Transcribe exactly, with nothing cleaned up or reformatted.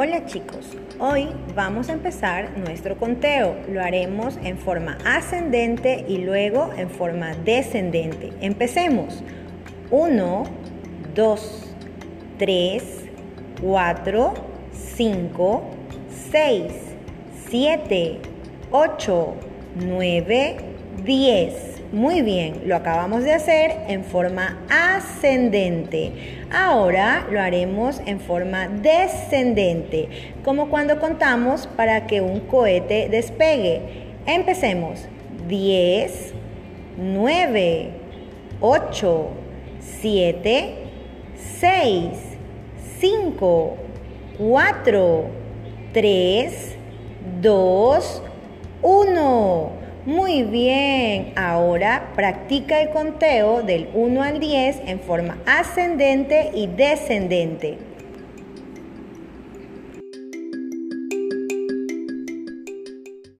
Hola chicos, hoy vamos a empezar nuestro conteo. Lo haremos en forma ascendente y luego en forma descendente. Empecemos. uno, dos, tres, cuatro, cinco, seis, siete, ocho, nueve, diez. Muy bien, lo acabamos de hacer en forma ascendente. Ahora lo haremos en forma descendente, como cuando contamos para que un cohete despegue. Empecemos. diez, nueve, ocho, siete, seis, cinco, cuatro, tres, dos, uno. Muy bien, ahora practica el conteo del uno al diez en forma ascendente y descendente.